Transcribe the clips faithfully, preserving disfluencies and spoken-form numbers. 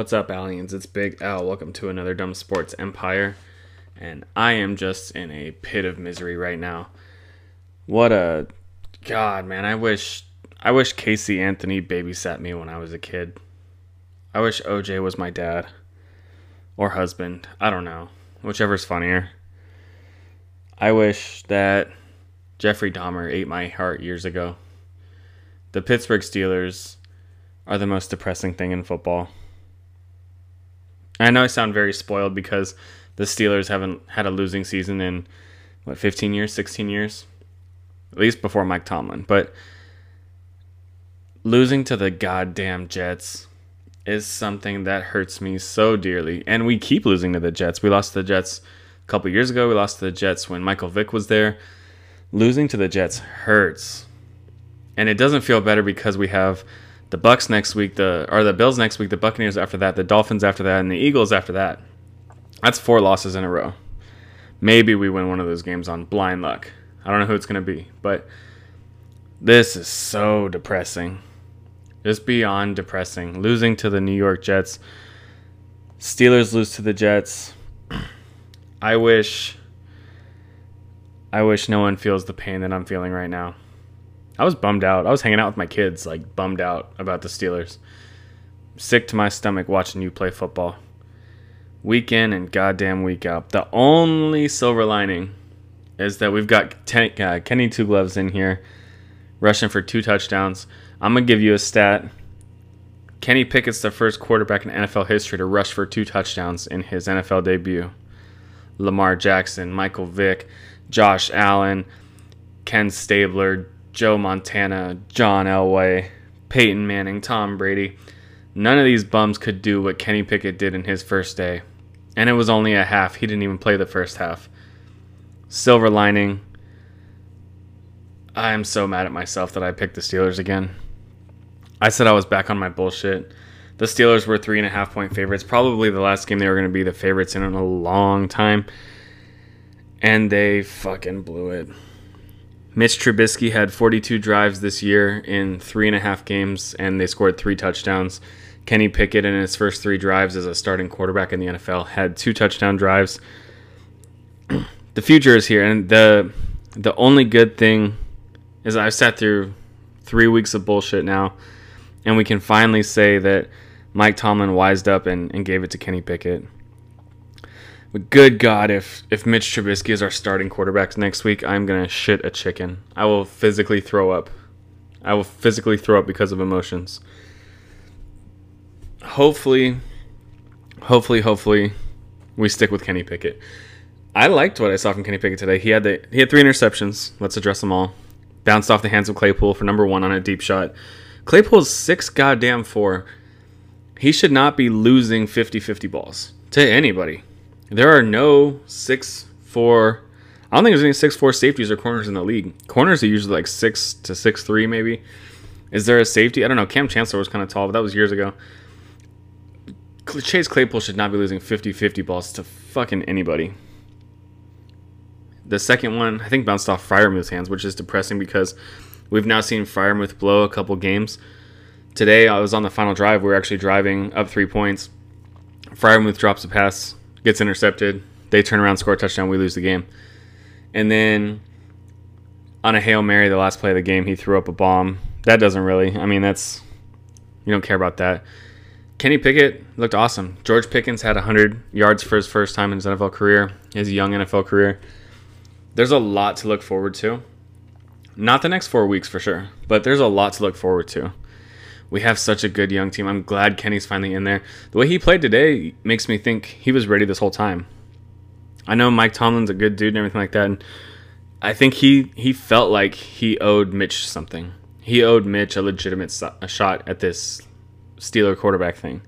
What's up, aliens? It's Big Al. Welcome to another Dumb Sports Empire. And I am just in a pit of misery right now. What a... God, man, I wish... I wish Casey Anthony babysat me when I was a kid. I wish O J was my dad. Or husband. I don't know. Whichever's funnier. I wish that Jeffrey Dahmer ate my heart years ago. The Pittsburgh Steelers are the most depressing thing in football. I know I sound very spoiled because the Steelers haven't had a losing season in, what, fifteen years, sixteen years? At least before Mike Tomlin. But losing to the goddamn Jets is something that hurts me so dearly. And we keep losing to the Jets. We lost to the Jets a couple years ago. We lost to the Jets when Michael Vick was there. Losing to the Jets hurts. And it doesn't feel better because we have the Bucks next week, the or the Bills next week, the Buccaneers after that, the Dolphins after that, and the Eagles after that. That's four losses in a row. Maybe we win one of those games on blind luck. I don't know who it's going to be, but this is so depressing. Just beyond depressing. Losing to the New York Jets. Steelers lose to the Jets. I wish I wish no one feels the pain that I'm feeling right now. I was bummed out. I was hanging out with my kids, like, bummed out about the Steelers. Sick to my stomach watching you play football. Week in and goddamn week out. The only silver lining is that we've got ten, uh, Kenny Two Gloves in here rushing for two touchdowns. I'm going to give you a stat. Kenny Pickett's the first quarterback in N F L history to rush for two touchdowns in his N F L debut. Lamar Jackson, Michael Vick, Josh Allen, Ken Stabler, Joe Montana, John Elway, Peyton Manning, Tom Brady. None of these bums could do what Kenny Pickett did in his first day. And it was only a half. He didn't even play the first half. Silver lining. I am so mad at myself that I picked the Steelers again. I said I was back on my bullshit. The Steelers were three and a half point favorites. Probably the last game they were going to be the favorites in, in a long time. And they fucking blew it. Mitch Trubisky had forty-two drives this year in three and a half games, and they scored three touchdowns. Kenny Pickett, in his first three drives as a starting quarterback in the N F L, had two touchdown drives. The future is here, and the the only good thing is I've sat through three weeks of bullshit now, and we can finally say that Mike Tomlin wised up and, and gave it to Kenny Pickett. But good God, if, if Mitch Trubisky is our starting quarterback next week, I'm going to shit a chicken. I will physically throw up. I will physically throw up because of emotions. Hopefully, hopefully, hopefully, we stick with Kenny Pickett. I liked what I saw from Kenny Pickett today. He had the he had three interceptions. Let's address them all. Bounced off the hands of Claypool for number one on a deep shot. Claypool's six goddamn four. He should not be losing fifty-fifty balls to anybody. There are no six four, I don't think there's any six four safeties or corners in the league. Corners are usually like six to six three maybe. Is there a safety? I don't know. Cam Chancellor was kind of tall, but that was years ago. Chase Claypool should not be losing fifty-fifty balls to fucking anybody. The second one, I think, bounced off Friermuth's hands, which is depressing because we've now seen Friermuth blow a couple games. Today, I was on the final drive. We were actually driving up three points. Friermuth drops a pass. Gets intercepted. They turn around, score a touchdown. We lose the game. And then on a Hail Mary, the last play of the game, he threw up a bomb. That doesn't really. I mean, that's you don't care about that. Kenny Pickett looked awesome. George Pickens had one hundred yards for his first time in his N F L career, his young N F L career. There's a lot to look forward to. Not the next four weeks for sure, but there's a lot to look forward to. We have such a good young team. I'm glad Kenny's finally in there. The way he played today makes me think he was ready this whole time. I know Mike Tomlin's a good dude and everything like that. And I think he, he felt like he owed Mitch something. He owed Mitch a legitimate so- a shot at this Steeler quarterback thing.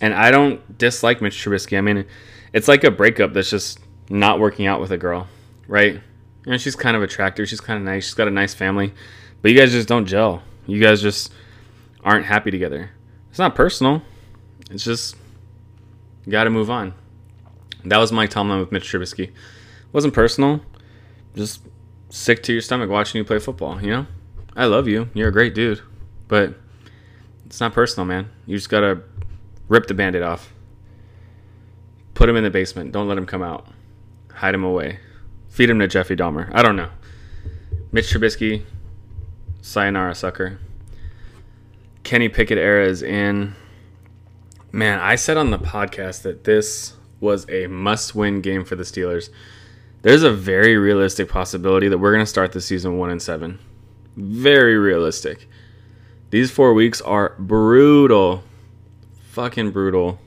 And I don't dislike Mitch Trubisky. I mean, it's like a breakup that's just not working out with a girl, right? You know, she's kind of attractive. She's kind of nice. She's got a nice family. But you guys just don't gel. You guys just aren't happy together. It's not personal. It's just you got to move on. That was Mike Tomlin with Mitch Trubisky. It wasn't personal. Just sick to your stomach watching you play football, you know? I love you. You're a great dude. But it's not personal, man. You just got to Rip the Band-Aid off. Put him in the basement. Don't let him come out. Hide him away. Feed him to Jeffrey Dahmer. I don't know. Mitch Trubisky, sayonara, sucker. Kenny Pickett era is in. Man, I said on the podcast that this was a must-win game for the Steelers. There's a very realistic possibility that we're going to start the season one and seven. Very realistic. These four weeks are brutal. Fucking brutal.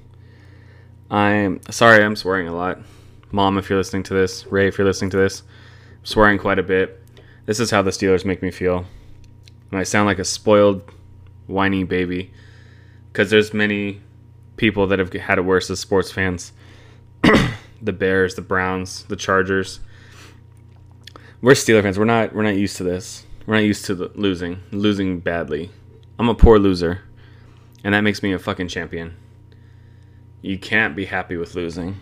I'm sorry, I'm swearing a lot. Mom, if you're listening to this. Ray, if you're listening to this. I'm swearing quite a bit. This is how the Steelers make me feel. And I sound like a spoiled, whiny baby. Because there's many people that have had it worse as sports fans. The Bears, the Browns, the Chargers. We're Steelers fans. We're not, we're not used to this. We're not used to the losing. Losing badly. I'm a poor loser. And that makes me a fucking champion. You can't be happy with losing.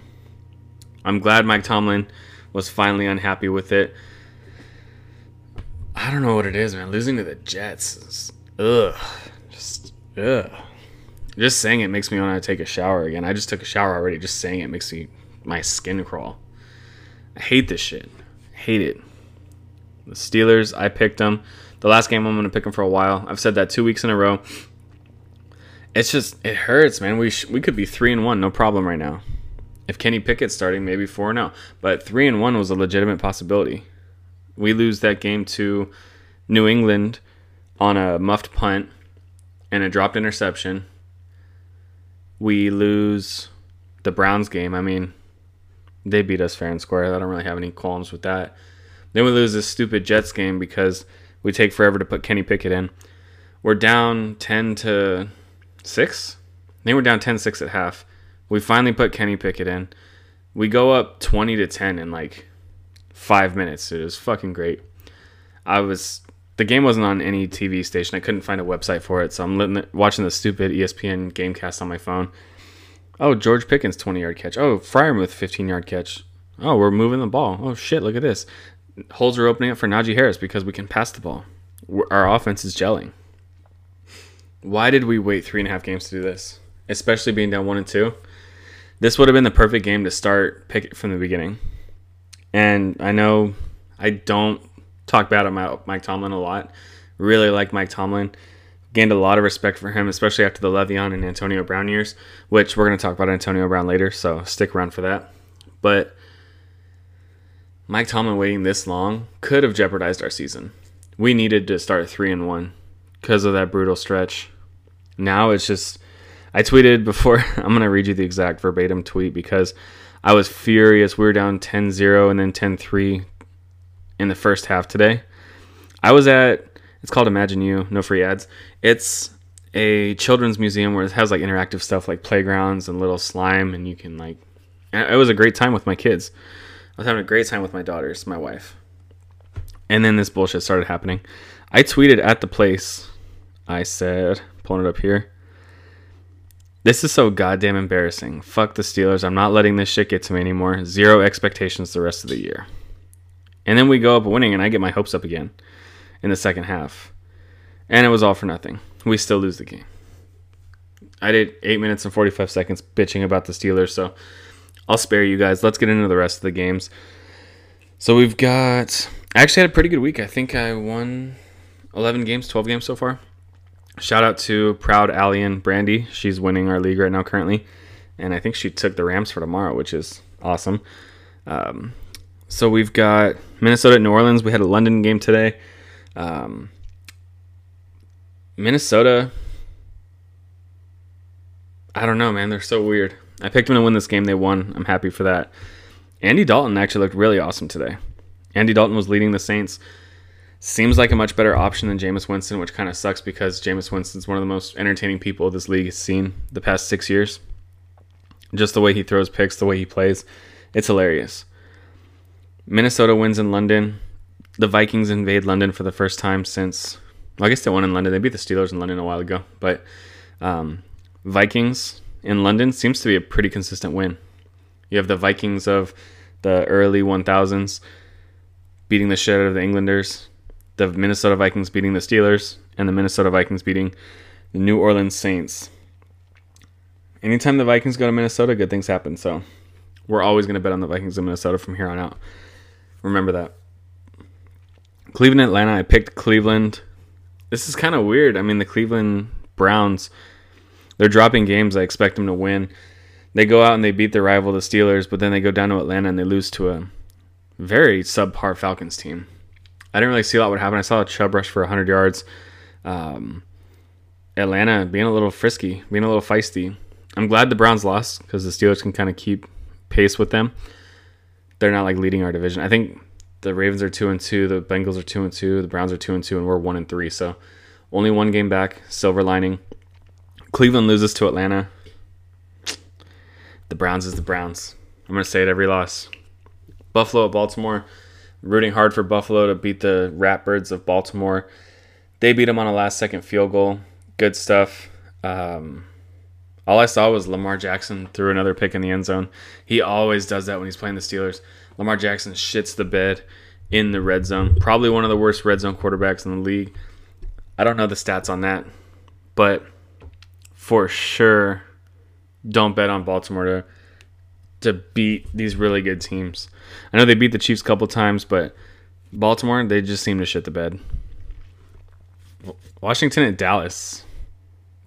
I'm glad Mike Tomlin was finally unhappy with it. I don't know what it is, man. Losing to the Jets is... Ugh. Just... Ugh. Just saying it makes me want to take a shower again. I just took a shower already. Just saying it makes me... my skin crawl. I hate this shit. I hate it. The Steelers, I picked them. The last game, I'm going to pick them for a while. I've said that two weeks in a row. It's just, it hurts, man. We sh- we could be three and one, no problem right now. If Kenny Pickett's starting, maybe four and zero. But three and one was a legitimate possibility. We lose that game to New England on a muffed punt and a dropped interception. We lose the Browns game. I mean, they beat us fair and square. I don't really have any qualms with that. Then we lose this stupid Jets game because we take forever to put Kenny Pickett in. We're down ten to six. I think we're down ten six at half. We finally put Kenny Pickett in. We go up twenty to ten in like five minutes. It was fucking great. I was the game wasn't on any T V station. I couldn't find a website for it, so I'm watching the stupid E S P N Gamecast on my phone. Oh, George Pickens twenty-yard catch. Oh, Friermuth fifteen-yard catch. Oh, we're moving the ball. Oh shit, look at this. Holes are opening up for Najee Harris because we can pass the ball. Our offense is gelling. Why did we wait three and a half games to do this? Especially being down one and two. This would have been the perfect game to start Pickett from the beginning. And I know I don't talk bad about Mike Tomlin a lot. Really like Mike Tomlin. Gained a lot of respect for him, especially after the Le'Veon and Antonio Brown years, which we're going to talk about Antonio Brown later, so stick around for that. But Mike Tomlin waiting this long could have jeopardized our season. We needed to start three and one because of that brutal stretch. Now it's just, I tweeted before, I'm going to read you the exact verbatim tweet because I was furious. We were down ten zero and then ten three in the first half today. I was at, it's called Imagine You, no free ads. It's a children's museum where it has like interactive stuff like playgrounds and little slime, and you can like, and it was a great time with my kids. I was having a great time with my daughters, my wife. And then this bullshit started happening. I tweeted at the place. I said, pulling it up here. This is so goddamn embarrassing. Fuck the Steelers. I'm not letting this shit get to me anymore. Zero expectations the rest of the year. And then we go up winning, and I get my hopes up again in the second half. And it was all for nothing. We still lose the game. I did eight minutes and forty-five seconds bitching about the Steelers, so I'll spare you guys. Let's get into the rest of the games. So we've got... I actually had a pretty good week. I think I won eleven games, twelve games so far. Shout out to proud Alien Brandy. She's winning our league right now currently. And I think she took the Rams for tomorrow, which is awesome. Um, so we've got Minnesota at New Orleans. We had a London game today. Um, Minnesota, I don't know, man. They're so weird. I picked them to win this game. They won. I'm happy for that. Andy Dalton actually looked really awesome today. Andy Dalton was leading the Saints. Seems like a much better option than Jameis Winston, which kind of sucks because Jameis Winston's one of the most entertaining people this league has seen the past six years. Just the way he throws picks, the way he plays. It's hilarious. Minnesota wins in London. The Vikings invade London for the first time since... Well, I guess they won in London. They beat the Steelers in London a while ago. But um, Vikings... in London seems to be a pretty consistent win. You have the Vikings of the early one thousands beating the shit out of the Englanders, the Minnesota Vikings beating the Steelers, and the Minnesota Vikings beating the New Orleans Saints. anytime the Vikings go to Minnesota, good things happen. So we're always going to bet on the Vikings in Minnesota from here on out. Remember that. Cleveland, Atlanta. I picked Cleveland. This is kind of weird. I mean, the Cleveland Browns, they're dropping games. I expect them to win. They go out and they beat their rival, the Steelers, but then they go down to Atlanta and they lose to a very subpar Falcons team. I didn't really see a lot what happened. I saw a Chubb rush for one hundred yards. Um, Atlanta being a little frisky, being a little feisty. I'm glad the Browns lost because the Steelers can kind of keep pace with them. They're not like leading our division. I think the Ravens are two and two, the Bengals are two and two, the Browns are two and two, and we're one and three. So only one game back. Silver lining. Cleveland loses to Atlanta. The Browns is the Browns. I'm gonna say it every loss. Buffalo at Baltimore. Rooting hard for Buffalo to beat the Ratbirds of Baltimore. They beat them on a last-second field goal. Good stuff. Um, all I saw was Lamar Jackson threw another pick in the end zone. He always does that when he's playing the Steelers. Lamar Jackson shits the bed in the red zone. Probably one of the worst red zone quarterbacks in the league. I don't know the stats on that, but for sure, don't bet on Baltimore to to beat these really good teams. I know they beat the Chiefs a couple times, but Baltimore, they just seem to shit the bed. Washington and Dallas.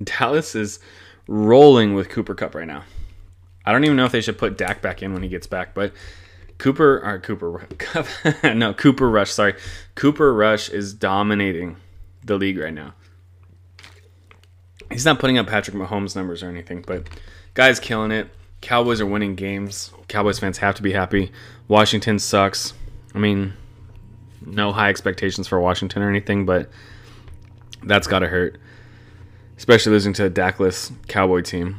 Dallas is rolling with Cooper Kupp right now. I don't even know if they should put Dak back in when he gets back, but Cooper, or Cooper Kupp, no, Cooper Rush, sorry. Cooper Rush is dominating the league right now. He's not putting up Patrick Mahomes numbers or anything, but guy's killing it. Cowboys are winning games. Cowboys fans have to be happy. Washington sucks. I mean, no high expectations for Washington or anything, but that's got to hurt, especially losing to a Dakless Cowboy team.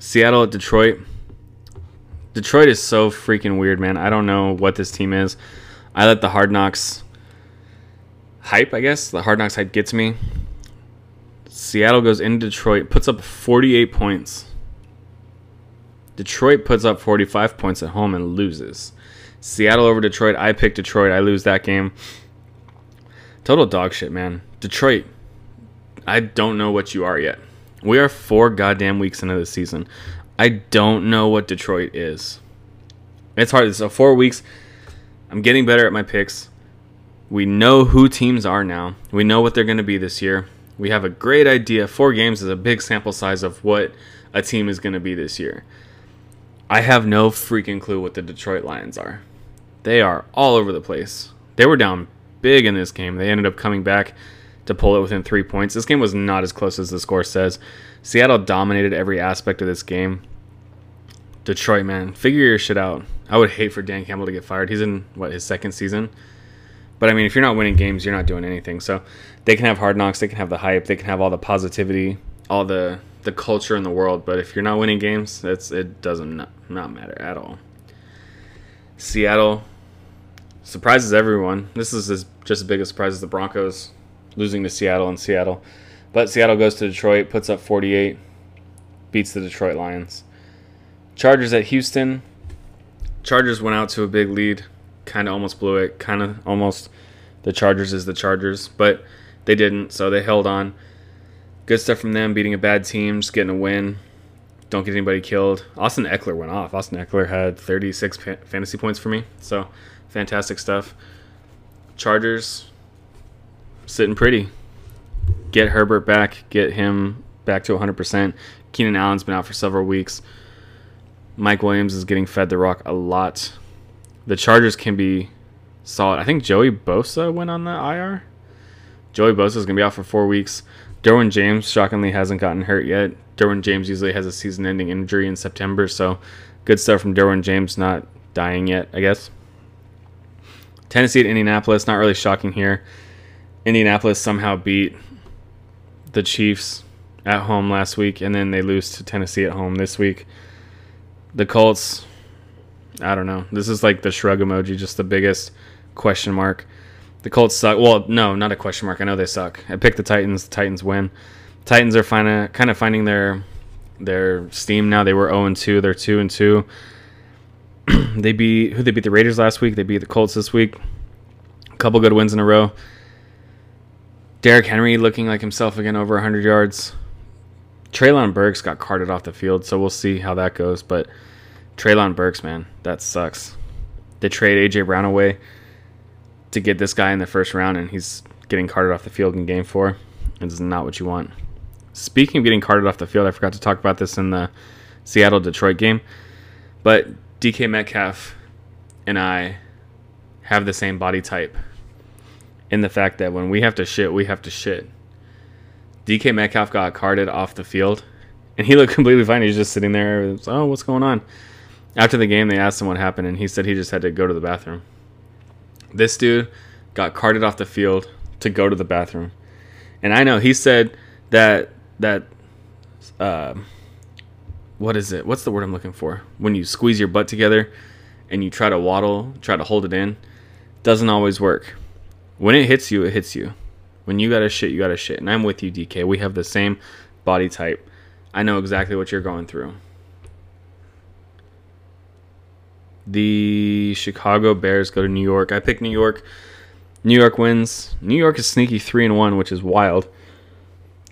Seattle at Detroit. Detroit is so freaking weird, man. I don't know what this team is. I let the Hard Knocks hype, I guess. The Hard Knocks hype gets me. Seattle goes into Detroit, puts up forty-eight points. Detroit puts up forty-five points at home and loses. Seattle over Detroit. I pick Detroit. I lose that game. Total dog shit, man. Detroit, I don't know what you are yet. We are four goddamn weeks into the season. I don't know what Detroit is. It's hard. So four weeks, I'm getting better at my picks. We know who teams are now. We know what they're going to be this year. We have a great idea. Four games is a big sample size of what a team is going to be this year. I have no freaking clue what the Detroit Lions are. They are all over the place. They were down big in this game. They ended up coming back to pull it within three points. This game was not as close as the score says. Seattle dominated every aspect of this game. Detroit, man, figure your shit out. I would hate for Dan Campbell to get fired. He's in, what, his second season? But, I mean, if you're not winning games, you're not doing anything. So they can have Hard Knocks. They can have the hype. They can have all the positivity, all the... the culture in the world, but if you're not winning games, that's it doesn't not, not matter at all. Seattle surprises everyone. This is as, just as big a surprise as the Broncos losing to Seattle in Seattle. But Seattle goes to Detroit, puts up forty-eight, beats the Detroit Lions. Chargers at Houston. Chargers went out to a big lead, kind of almost blew it, kind of almost the Chargers is the Chargers, but they didn't, so they held on. Good stuff from them, beating a bad team, just getting a win. Don't get anybody killed. Austin Eckler went off. Austin Eckler had thirty-six pa- fantasy points for me. So, fantastic stuff. Chargers, sitting pretty. Get Herbert back. Get him back to one hundred percent. Keenan Allen's been out for several weeks. Mike Williams is getting fed the rock a lot. The Chargers can be solid. I think Joey Bosa went on the I R. Joey Bosa is going to be out for four weeks. Derwin James, shockingly, hasn't gotten hurt yet. Derwin James usually has a season-ending injury in September, so good stuff from Derwin James not dying yet, I guess. Tennessee at Indianapolis, not really shocking here. Indianapolis somehow beat the Chiefs at home last week, and then they lose to Tennessee at home this week. The Colts, I don't know. This is like the shrug emoji, just the biggest question mark. The Colts suck. Well, no, not a question mark. I know they suck. I picked the Titans. The Titans win. Titans are fina, kind of finding their their steam now. They were oh and two. They're two and two. They beat who? They beat the Raiders last week. They beat the Colts this week. A couple good wins in a row. Derrick Henry looking like himself again, over one hundred yards. Treylon Burks got carted off the field, so we'll see how that goes. But Treylon Burks, man, that sucks. They trade A J Brown away to get this guy in the first round, and he's getting carted off the field in game four. It's not what you want. Speaking of getting carted off the field, I forgot to talk about this in the Seattle-Detroit game, but D K Metcalf and I have the same body type in the fact that when we have to shit, we have to shit. D K Metcalf got carted off the field, and he looked completely fine. He was just sitting there. Was, oh, what's going on? After the game, they asked him what happened, and he said he just had to go to the bathroom. This dude got carted off the field to go to the bathroom. And I know he said that, that uh, what is it? What's the word I'm looking for? When you squeeze your butt together and you try to waddle, try to hold it in, doesn't always work. When it hits you, it hits you. When you gotta shit, you gotta shit. And I'm with you, D K. We have the same body type. I know exactly what you're going through. The Chicago Bears go to New York. I picked New York. New York wins. New York is sneaky three and one, which is wild.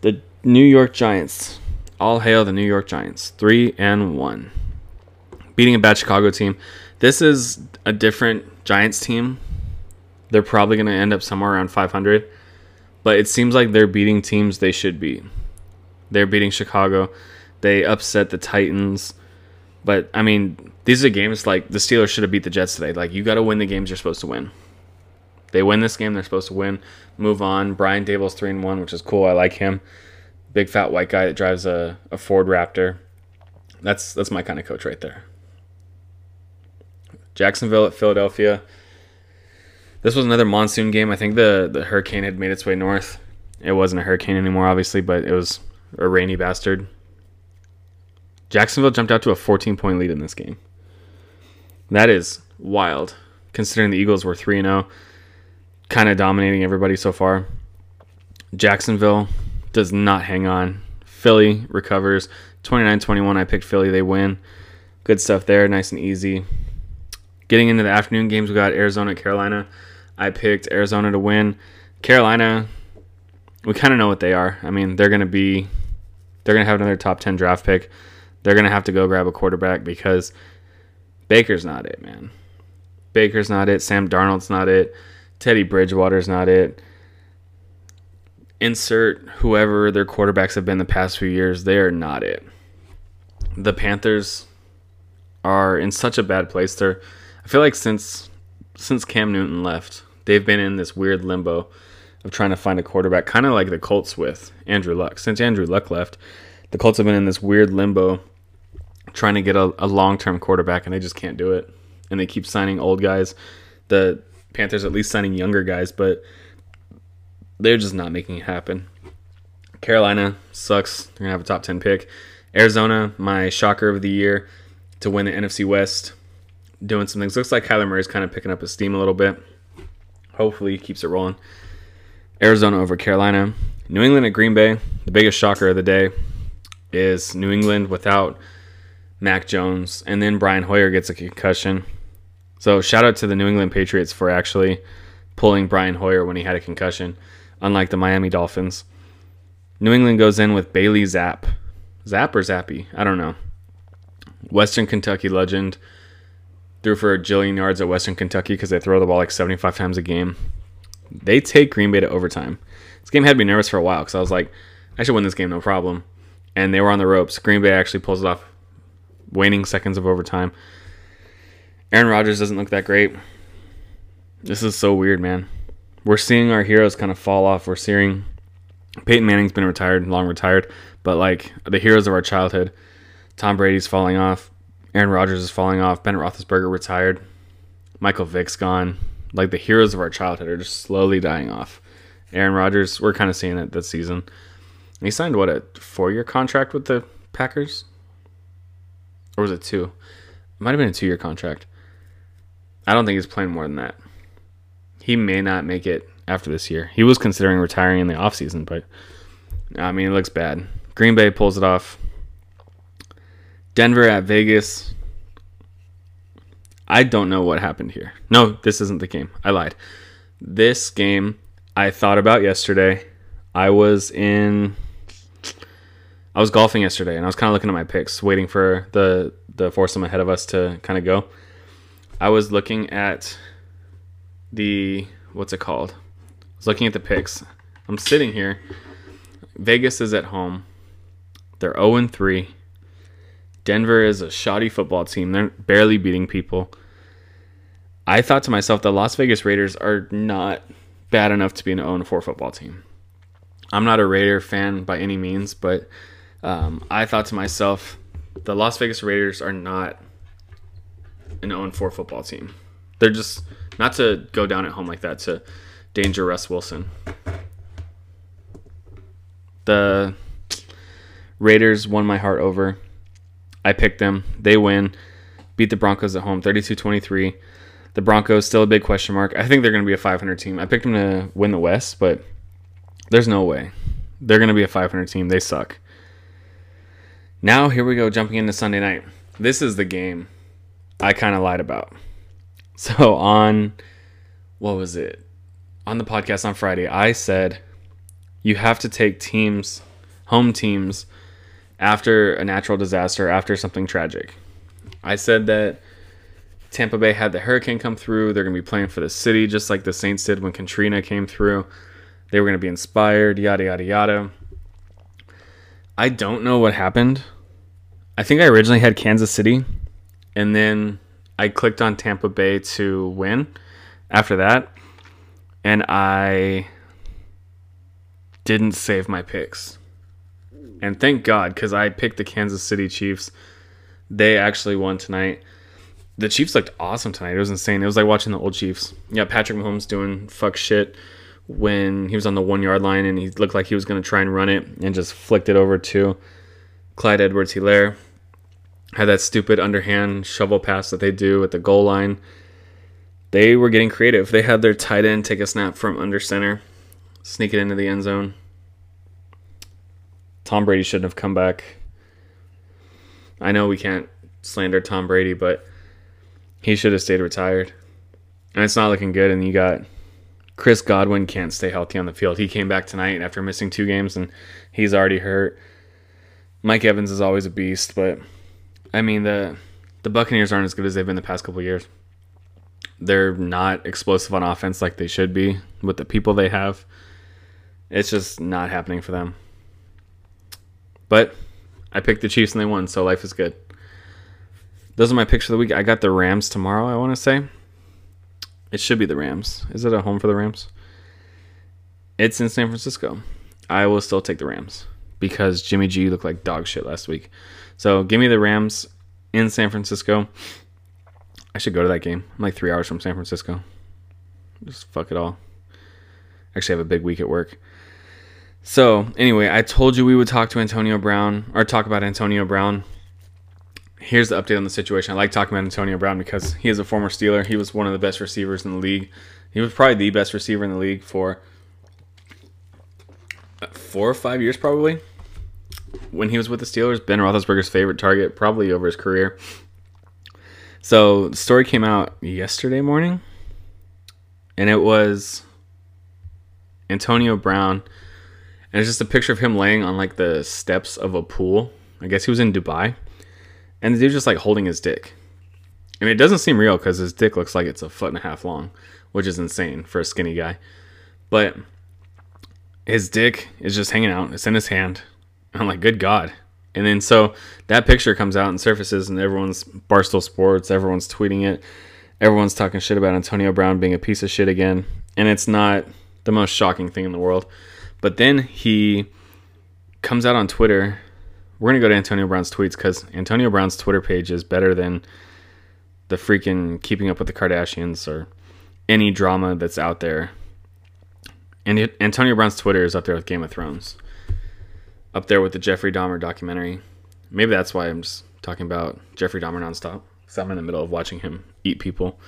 The New York Giants. All hail the New York Giants. three and one. Beating a bad Chicago team. This is a different Giants team. They're probably going to end up somewhere around five hundred. But it seems like they're beating teams they should beat. They're beating Chicago. They upset the Titans. But, I mean, these are games like the Steelers should have beat the Jets today. Like, you got to win the games you're supposed to win. They win this game, they're supposed to win. Move on. Brian Daboll's three and one, which is cool. I like him. Big, fat, white guy that drives a, a Ford Raptor. That's, that's my kind of coach right there. Jacksonville at Philadelphia. This was another monsoon game. I think the, the hurricane had made its way north. It wasn't a hurricane anymore, obviously, but it was a rainy bastard. Jacksonville jumped out to a fourteen-point lead in this game. That is wild, considering the Eagles were three and oh, kind of dominating everybody so far. Jacksonville does not hang on. Philly recovers. twenty-nine twenty-one, I picked Philly. They win. Good stuff there, nice and easy. Getting into the afternoon games, we got Arizona, Carolina. I picked Arizona to win. Carolina, we kind of know what they are. I mean, they're going to be, they're going to have another top ten draft pick. They're going to have to go grab a quarterback because Baker's not it, man. Baker's not it. Sam Darnold's not it. Teddy Bridgewater's not it. Insert whoever their quarterbacks have been the past few years. They're not it. The Panthers are in such a bad place. They're, I feel like since since Cam Newton left, they've been in this weird limbo of trying to find a quarterback, kind of like the Colts with Andrew Luck. Since Andrew Luck left, the Colts have been in this weird limbo trying to get a, a long-term quarterback, and they just can't do it. And they keep signing old guys. The Panthers at least signing younger guys, but they're just not making it happen. Carolina sucks. They're going to have a top ten pick. Arizona, my shocker of the year, to win the N F C West. Doing some things. Looks like Kyler Murray's kind of picking up his steam a little bit. Hopefully he keeps it rolling. Arizona over Carolina. New England at Green Bay. The biggest shocker of the day is New England without Mac Jones. And then Brian Hoyer gets a concussion. So shout out to the New England Patriots for actually pulling Brian Hoyer when he had a concussion, unlike the Miami Dolphins. New England goes in with Bailey Zapp. Zapp or Zappy? I don't know. Western Kentucky legend. Threw for a jillion yards at Western Kentucky because they throw the ball like seventy-five times a game. They take Green Bay to overtime. This game had me nervous for a while because I was like, I should win this game, no problem. And they were on the ropes. Green Bay actually pulls it off. Waning seconds of overtime. Aaron Rodgers doesn't look that great. This is so weird, man. We're seeing our heroes kind of fall off. We're seeing Peyton Manning's been retired, long retired, but like the heroes of our childhood. Tom Brady's falling off. Aaron Rodgers is falling off. Ben Roethlisberger retired. Michael Vick's gone. Like, the heroes of our childhood are just slowly dying off. Aaron Rodgers, we're kind of seeing it this season. He signed, what, a four-year contract with the Packers? Or was it two? It might have been a two-year contract. I don't think he's playing more than that. He may not make it after this year. He was considering retiring in the offseason, but, I mean, it looks bad. Green Bay pulls it off. Denver at Vegas. I don't know what happened here. No, this isn't the game. I lied. This game I thought about yesterday. I was in I was golfing yesterday, and I was kind of looking at my picks, waiting for the, the foursome ahead of us to kind of go. I was looking at the, what's it called? I was looking at the picks. I'm sitting here. Vegas is at home. They're oh and three. Denver is a shoddy football team. They're barely beating people. I thought to myself, the Las Vegas Raiders are not bad enough to be an oh and four football team. I'm not a Raider fan by any means, but um, I thought to myself, the Las Vegas Raiders are not an oh and four football team. They're just, not to go down at home like that, to danger Russ Wilson. The Raiders won my heart over. I picked them. They win. Beat the Broncos at home, thirty-two twenty-three. The Broncos, still a big question mark. I think they're going to be a five hundred team. I picked them to win the West, but there's no way. They're going to be a five hundred team. They suck. Now, here we go, jumping into Sunday night. This is the game I kind of lied about. So on, what was it? On the podcast on Friday, I said you have to take teams, home teams, after a natural disaster, after something tragic. I said that Tampa Bay had the hurricane come through. They're going to be playing for the city, just like the Saints did when Katrina came through. They were going to be inspired, yada, yada, yada. I don't know what happened. I think I originally had Kansas City, and then I clicked on Tampa Bay to win after that, and I didn't save my picks. And thank God, because I picked the Kansas City Chiefs. They actually won tonight. The Chiefs looked awesome tonight. It was insane. It was like watching the old Chiefs. Yeah, Patrick Mahomes doing fuck shit when he was on the one-yard line, and he looked like he was going to try and run it and just flicked it over to Clyde Edwards-Helaire. Had that stupid underhand shovel pass that they do at the goal line. They were getting creative. They had their tight end take a snap from under center, sneak it into the end zone. Tom Brady shouldn't have come back. I know we can't slander Tom Brady, but he should have stayed retired. And it's not looking good. And you got Chris Godwin can't stay healthy on the field. He came back tonight after missing two games, and he's already hurt. Mike Evans is always a beast, but I mean, the the Buccaneers aren't as good as they've been the past couple of years. They're not explosive on offense like they should be with the people they have. It's just not happening for them. But I picked the Chiefs and they won, so life is good. Those are my picks for the week. I got the Rams tomorrow, I want to say. It should be the Rams. Is it a home for the Rams? It's in San Francisco. I will still take the Rams because Jimmy G looked like dog shit last week. So give me the Rams in San Francisco. I should go to that game. I'm like three hours from San Francisco. Just fuck it all. Actually, I have a big week at work. So, anyway, I told you we would talk to Antonio Brown, or talk about Antonio Brown. Here's the update on the situation. I like talking about Antonio Brown because he is a former Steeler. He was one of the best receivers in the league. He was probably the best receiver in the league for four or five years, probably. When he was with the Steelers, Ben Roethlisberger's favorite target, probably over his career. So, the story came out yesterday morning, and it was Antonio Brown. And it's just a picture of him laying on like the steps of a pool. I guess he was in Dubai. And the dude's just like holding his dick. And it doesn't seem real because his dick looks like it's a foot and a half long, which is insane for a skinny guy. But his dick is just hanging out. It's in his hand. And I'm like, good God. And then so that picture comes out and surfaces, and everyone's Barstool Sports. Everyone's tweeting it. Everyone's talking shit about Antonio Brown being a piece of shit again. And it's not the most shocking thing in the world. But then he comes out on Twitter. We're going to go to Antonio Brown's tweets because Antonio Brown's Twitter page is better than the freaking Keeping Up with the Kardashians or any drama that's out there. And it, Antonio Brown's Twitter is up there with Game of Thrones, up there with the Jeffrey Dahmer documentary. Maybe that's why I'm just talking about Jeffrey Dahmer nonstop, because I'm in the middle of watching him eat people.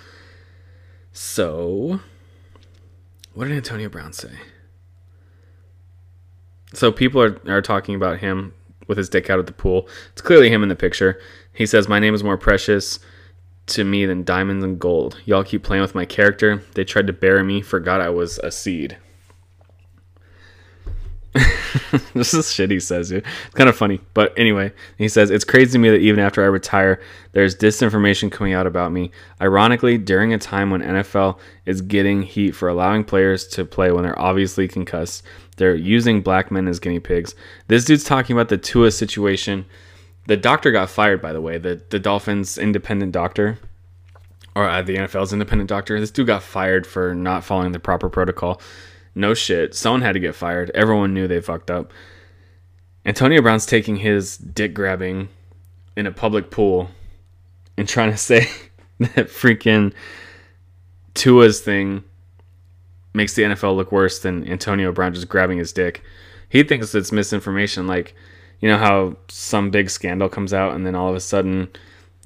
So, what did Antonio Brown say? So people are, are talking about him with his dick out of the pool. It's clearly him in the picture. He says, "My name is more precious to me than diamonds and gold. Y'all keep playing with my character. They tried to bury me, forgot I was a seed." This is shit he says, dude. It's kind of funny. But anyway, he says, it's crazy to me that even after I retire, there's disinformation coming out about me. Ironically, during a time when N F L is getting heat for allowing players to play when they're obviously concussed, they're using black men as guinea pigs. This dude's talking about the Tua situation. The doctor got fired, by the way. The, the Dolphins' independent doctor, or uh, the N F L's independent doctor. This dude got fired for not following the proper protocol. No shit. Someone had to get fired. Everyone knew they fucked up. Antonio Brown's taking his dick grabbing in a public pool and trying to say that freaking Tua's thing makes the N F L look worse than Antonio Brown just grabbing his dick. He thinks it's misinformation. Like, you know how some big scandal comes out and then all of a sudden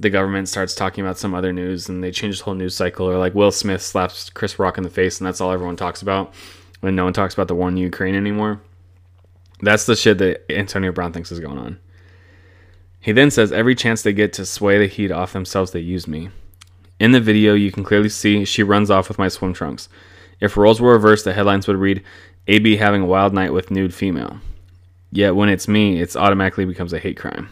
the government starts talking about some other news and they change the whole news cycle, or like Will Smith slaps Chris Rock in the face and that's all everyone talks about, when no one talks about the war in Ukraine anymore. That's the shit that Antonio Brown thinks is going on. He then says, every chance they get to sway the heat off themselves, they use me. In the video, you can clearly see she runs off with my swim trunks. If roles were reversed, the headlines would read, A B having a wild night with nude female. Yet when it's me, it automatically becomes a hate crime.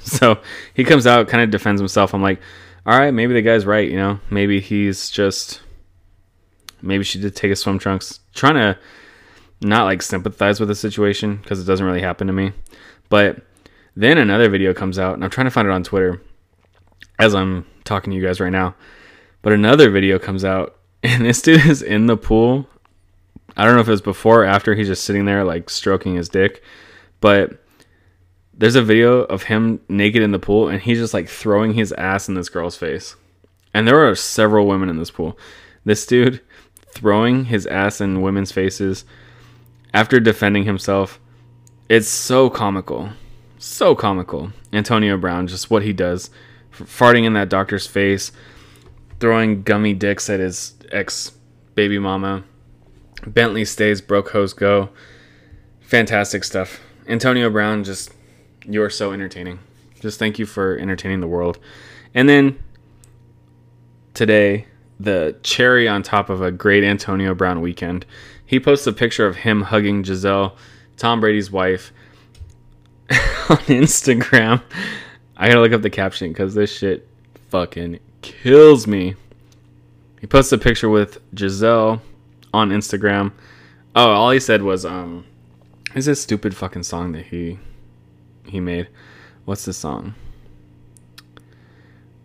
So he comes out, kind of defends himself. I'm like, all right, maybe the guy's right, you know? Maybe he's just... Maybe she did take his swim trunks. Trying to not like sympathize with the situation because it doesn't really happen to me. But then another video comes out, and I'm trying to find it on Twitter as I'm talking to you guys right now. But another video comes out, and this dude is in the pool. I don't know if it was before or after. He's just sitting there like stroking his dick. But there's a video of him naked in the pool, and he's just like throwing his ass in this girl's face. And there are several women in this pool. This dude... throwing his ass in women's faces after defending himself. It's so comical. So comical. Antonio Brown, just what he does. Farting in that doctor's face. Throwing gummy dicks at his ex-baby mama. Bentley stays, broke hoes go. Fantastic stuff. Antonio Brown, just, you are so entertaining. Just thank you for entertaining the world. And then, today... the cherry on top of a great Antonio Brown weekend. He posts a picture of him hugging Giselle, Tom Brady's wife, on Instagram. I gotta look up the caption because this shit fucking kills me. He posts a picture with Giselle on Instagram. Oh, all he said was, um, is this stupid fucking song that he he made? What's the song?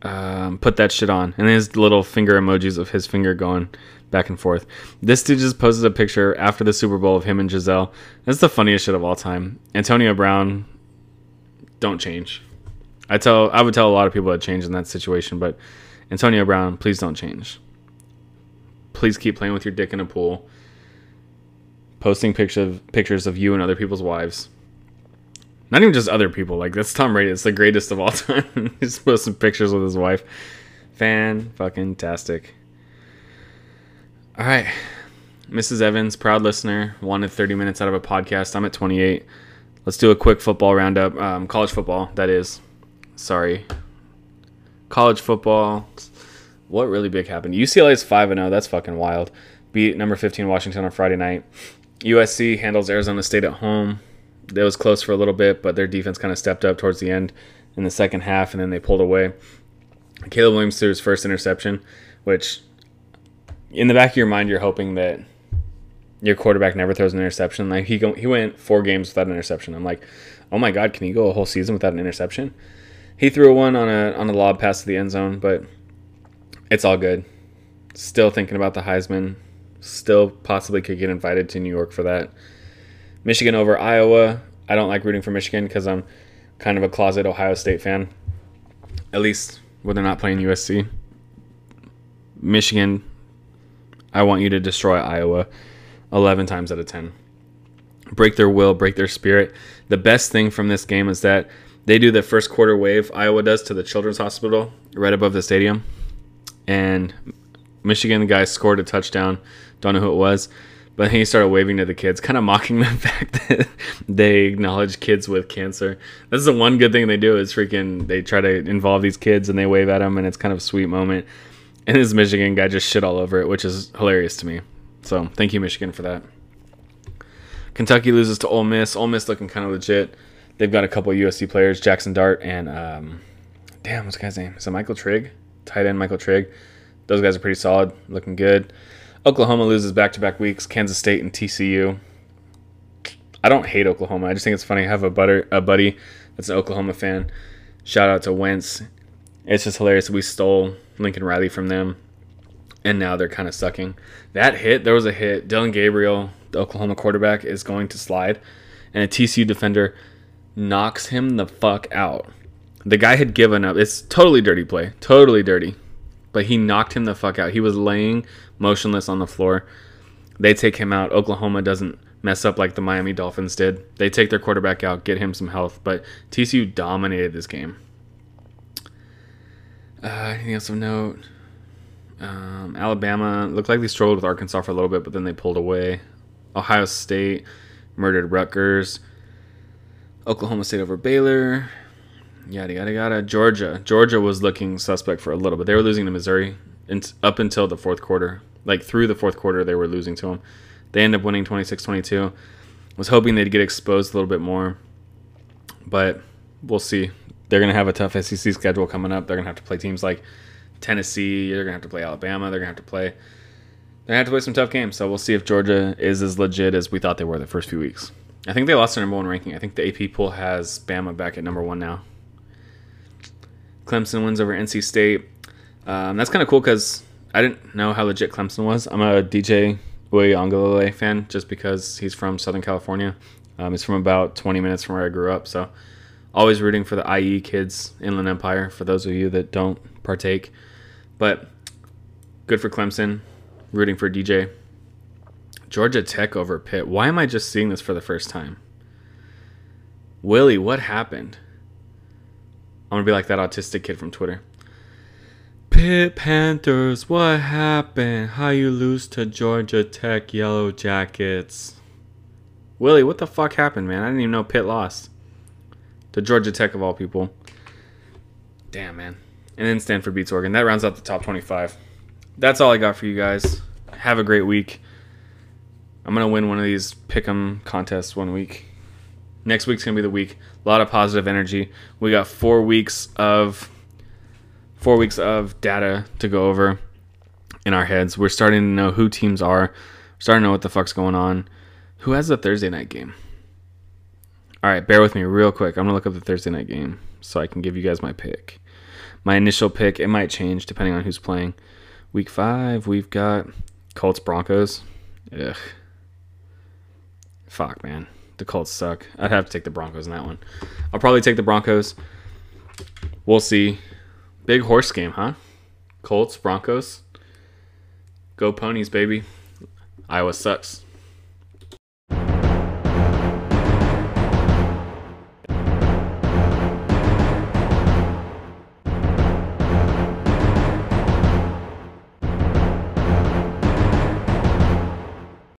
Um, put that shit on, and his little finger emojis of his finger going back and forth. This dude just posted a picture after the Super Bowl of him and Giselle. That's the funniest shit of all time. Antonio Brown, don't change. I tell, I would tell a lot of people to change in that situation, but Antonio Brown, please don't change. Please keep playing with your dick in a pool, posting pictures pictures of you and other people's wives. Not even just other people. Like, that's Tom Brady. It's the greatest of all time. He's posting pictures with his wife. Fan-fucking-tastic. All right. Missus Evans, proud listener, wanted thirty minutes out of a podcast. I'm at twenty-eight. Let's do a quick football roundup. Um, college football, that is. Sorry. College football. What really big happened? U C L A's five and oh. That's fucking wild. Beat number fifteen Washington on Friday night. U S C handles Arizona State at home. It was close for a little bit, but their defense kind of stepped up towards the end in the second half, and then they pulled away. Caleb Williams threw his first interception, which in the back of your mind, you're hoping that your quarterback never throws an interception. Like he go, he went four games without an interception. I'm like, oh my God, can he go a whole season without an interception? He threw one on a on a lob pass to the end zone, but it's all good. Still thinking about the Heisman. Still possibly could get invited to New York for that. Michigan over Iowa. I don't like rooting for Michigan because I'm kind of a closet Ohio State fan, at least when they're not playing U S C. Michigan, I want you to destroy Iowa eleven times out of ten. Break their will, break their spirit. The best thing from this game is that they do the first quarter wave Iowa does to the Children's Hospital right above the stadium. And Michigan, the guy scored a touchdown. Don't know who it was. But he started waving to the kids, kind of mocking the fact that they acknowledge kids with cancer. That's the one good thing they do is freaking they try to involve these kids and they wave at them, and it's kind of a sweet moment. And this Michigan guy just shit all over it, which is hilarious to me. So thank you, Michigan, for that. Kentucky loses to Ole Miss. Ole Miss looking kind of legit. They've got a couple of U S C players, Jackson Dart and, um, damn, what's the guy's name? Is it Michael Trigg? Tight end Michael Trigg. Those guys are pretty solid, looking good. Oklahoma loses back-to-back weeks, Kansas State and T C U. I don't hate Oklahoma. I just think it's funny. I have a, butter, a buddy that's an Oklahoma fan. Shout out to Wentz. It's just hilarious. We stole Lincoln Riley from them, and now they're kind of sucking. That hit, there was a hit. Dylan Gabriel, the Oklahoma quarterback, is going to slide, and a T C U defender knocks him the fuck out. The guy had given up. It's totally dirty play, totally dirty, but he knocked him the fuck out. He was laying motionless on the floor. They take him out. Oklahoma doesn't mess up like the Miami Dolphins did. They take their quarterback out, get him some health, but T C U dominated this game. Uh, anything else of note? Um, Alabama looked like they struggled with Arkansas for a little bit, but then they pulled away. Ohio State murdered Rutgers. Oklahoma State over Baylor, yada, yada, yada. Georgia. Georgia was looking suspect for a little bit. They were losing to Missouri up until the fourth quarter. Like, through the fourth quarter, they were losing to them. They ended up winning twenty-six twenty-two. Was hoping they'd get exposed a little bit more, but we'll see. They're going to have a tough S E C schedule coming up. They're going to have to play teams like Tennessee. They're going to have to play Alabama. They're going to have to play They're going to have to play some tough games. So we'll see if Georgia is as legit as we thought they were the first few weeks. I think they lost their number one ranking. I think the A P poll has Bama back at number one now. Clemson wins over N C State. Um, that's kind of cool because I didn't know how legit Clemson was. I'm a D J Uiagalelei fan just because he's from Southern California. Um, he's from about twenty minutes from where I grew up. So always rooting for the I E kids, Inland Empire, for those of you that don't partake. But good for Clemson. Rooting for D J. Georgia Tech over Pitt. Why am I just seeing this for the first time? Willie, what happened? I'm going to be like that autistic kid from Twitter. Pitt Panthers, what happened? How you lose to Georgia Tech Yellow Jackets? Willie, what the fuck happened, man? I didn't even know Pitt lost to Georgia Tech of all people. Damn, man. And then Stanford beats Oregon. That rounds out the top twenty-five. That's all I got for you guys. Have a great week. I'm going to win one of these pick'em contests one week. Next week's going to be the week. A lot of positive energy. We got four weeks of four weeks of data to go over in our heads. We're starting to know who teams are. We're starting to know what the fuck's going on. Who has the Thursday night game? All right, bear with me real quick. I'm going to look up the Thursday night game so I can give you guys my pick. My initial pick, it might change depending on who's playing. Week five, we've got Colts Broncos. Ugh. Fuck, man. The Colts suck. I'd have to take the Broncos in that one. I'll probably take the Broncos. We'll see. Big horse game, huh? Colts, Broncos. Go Ponies, baby. Iowa sucks.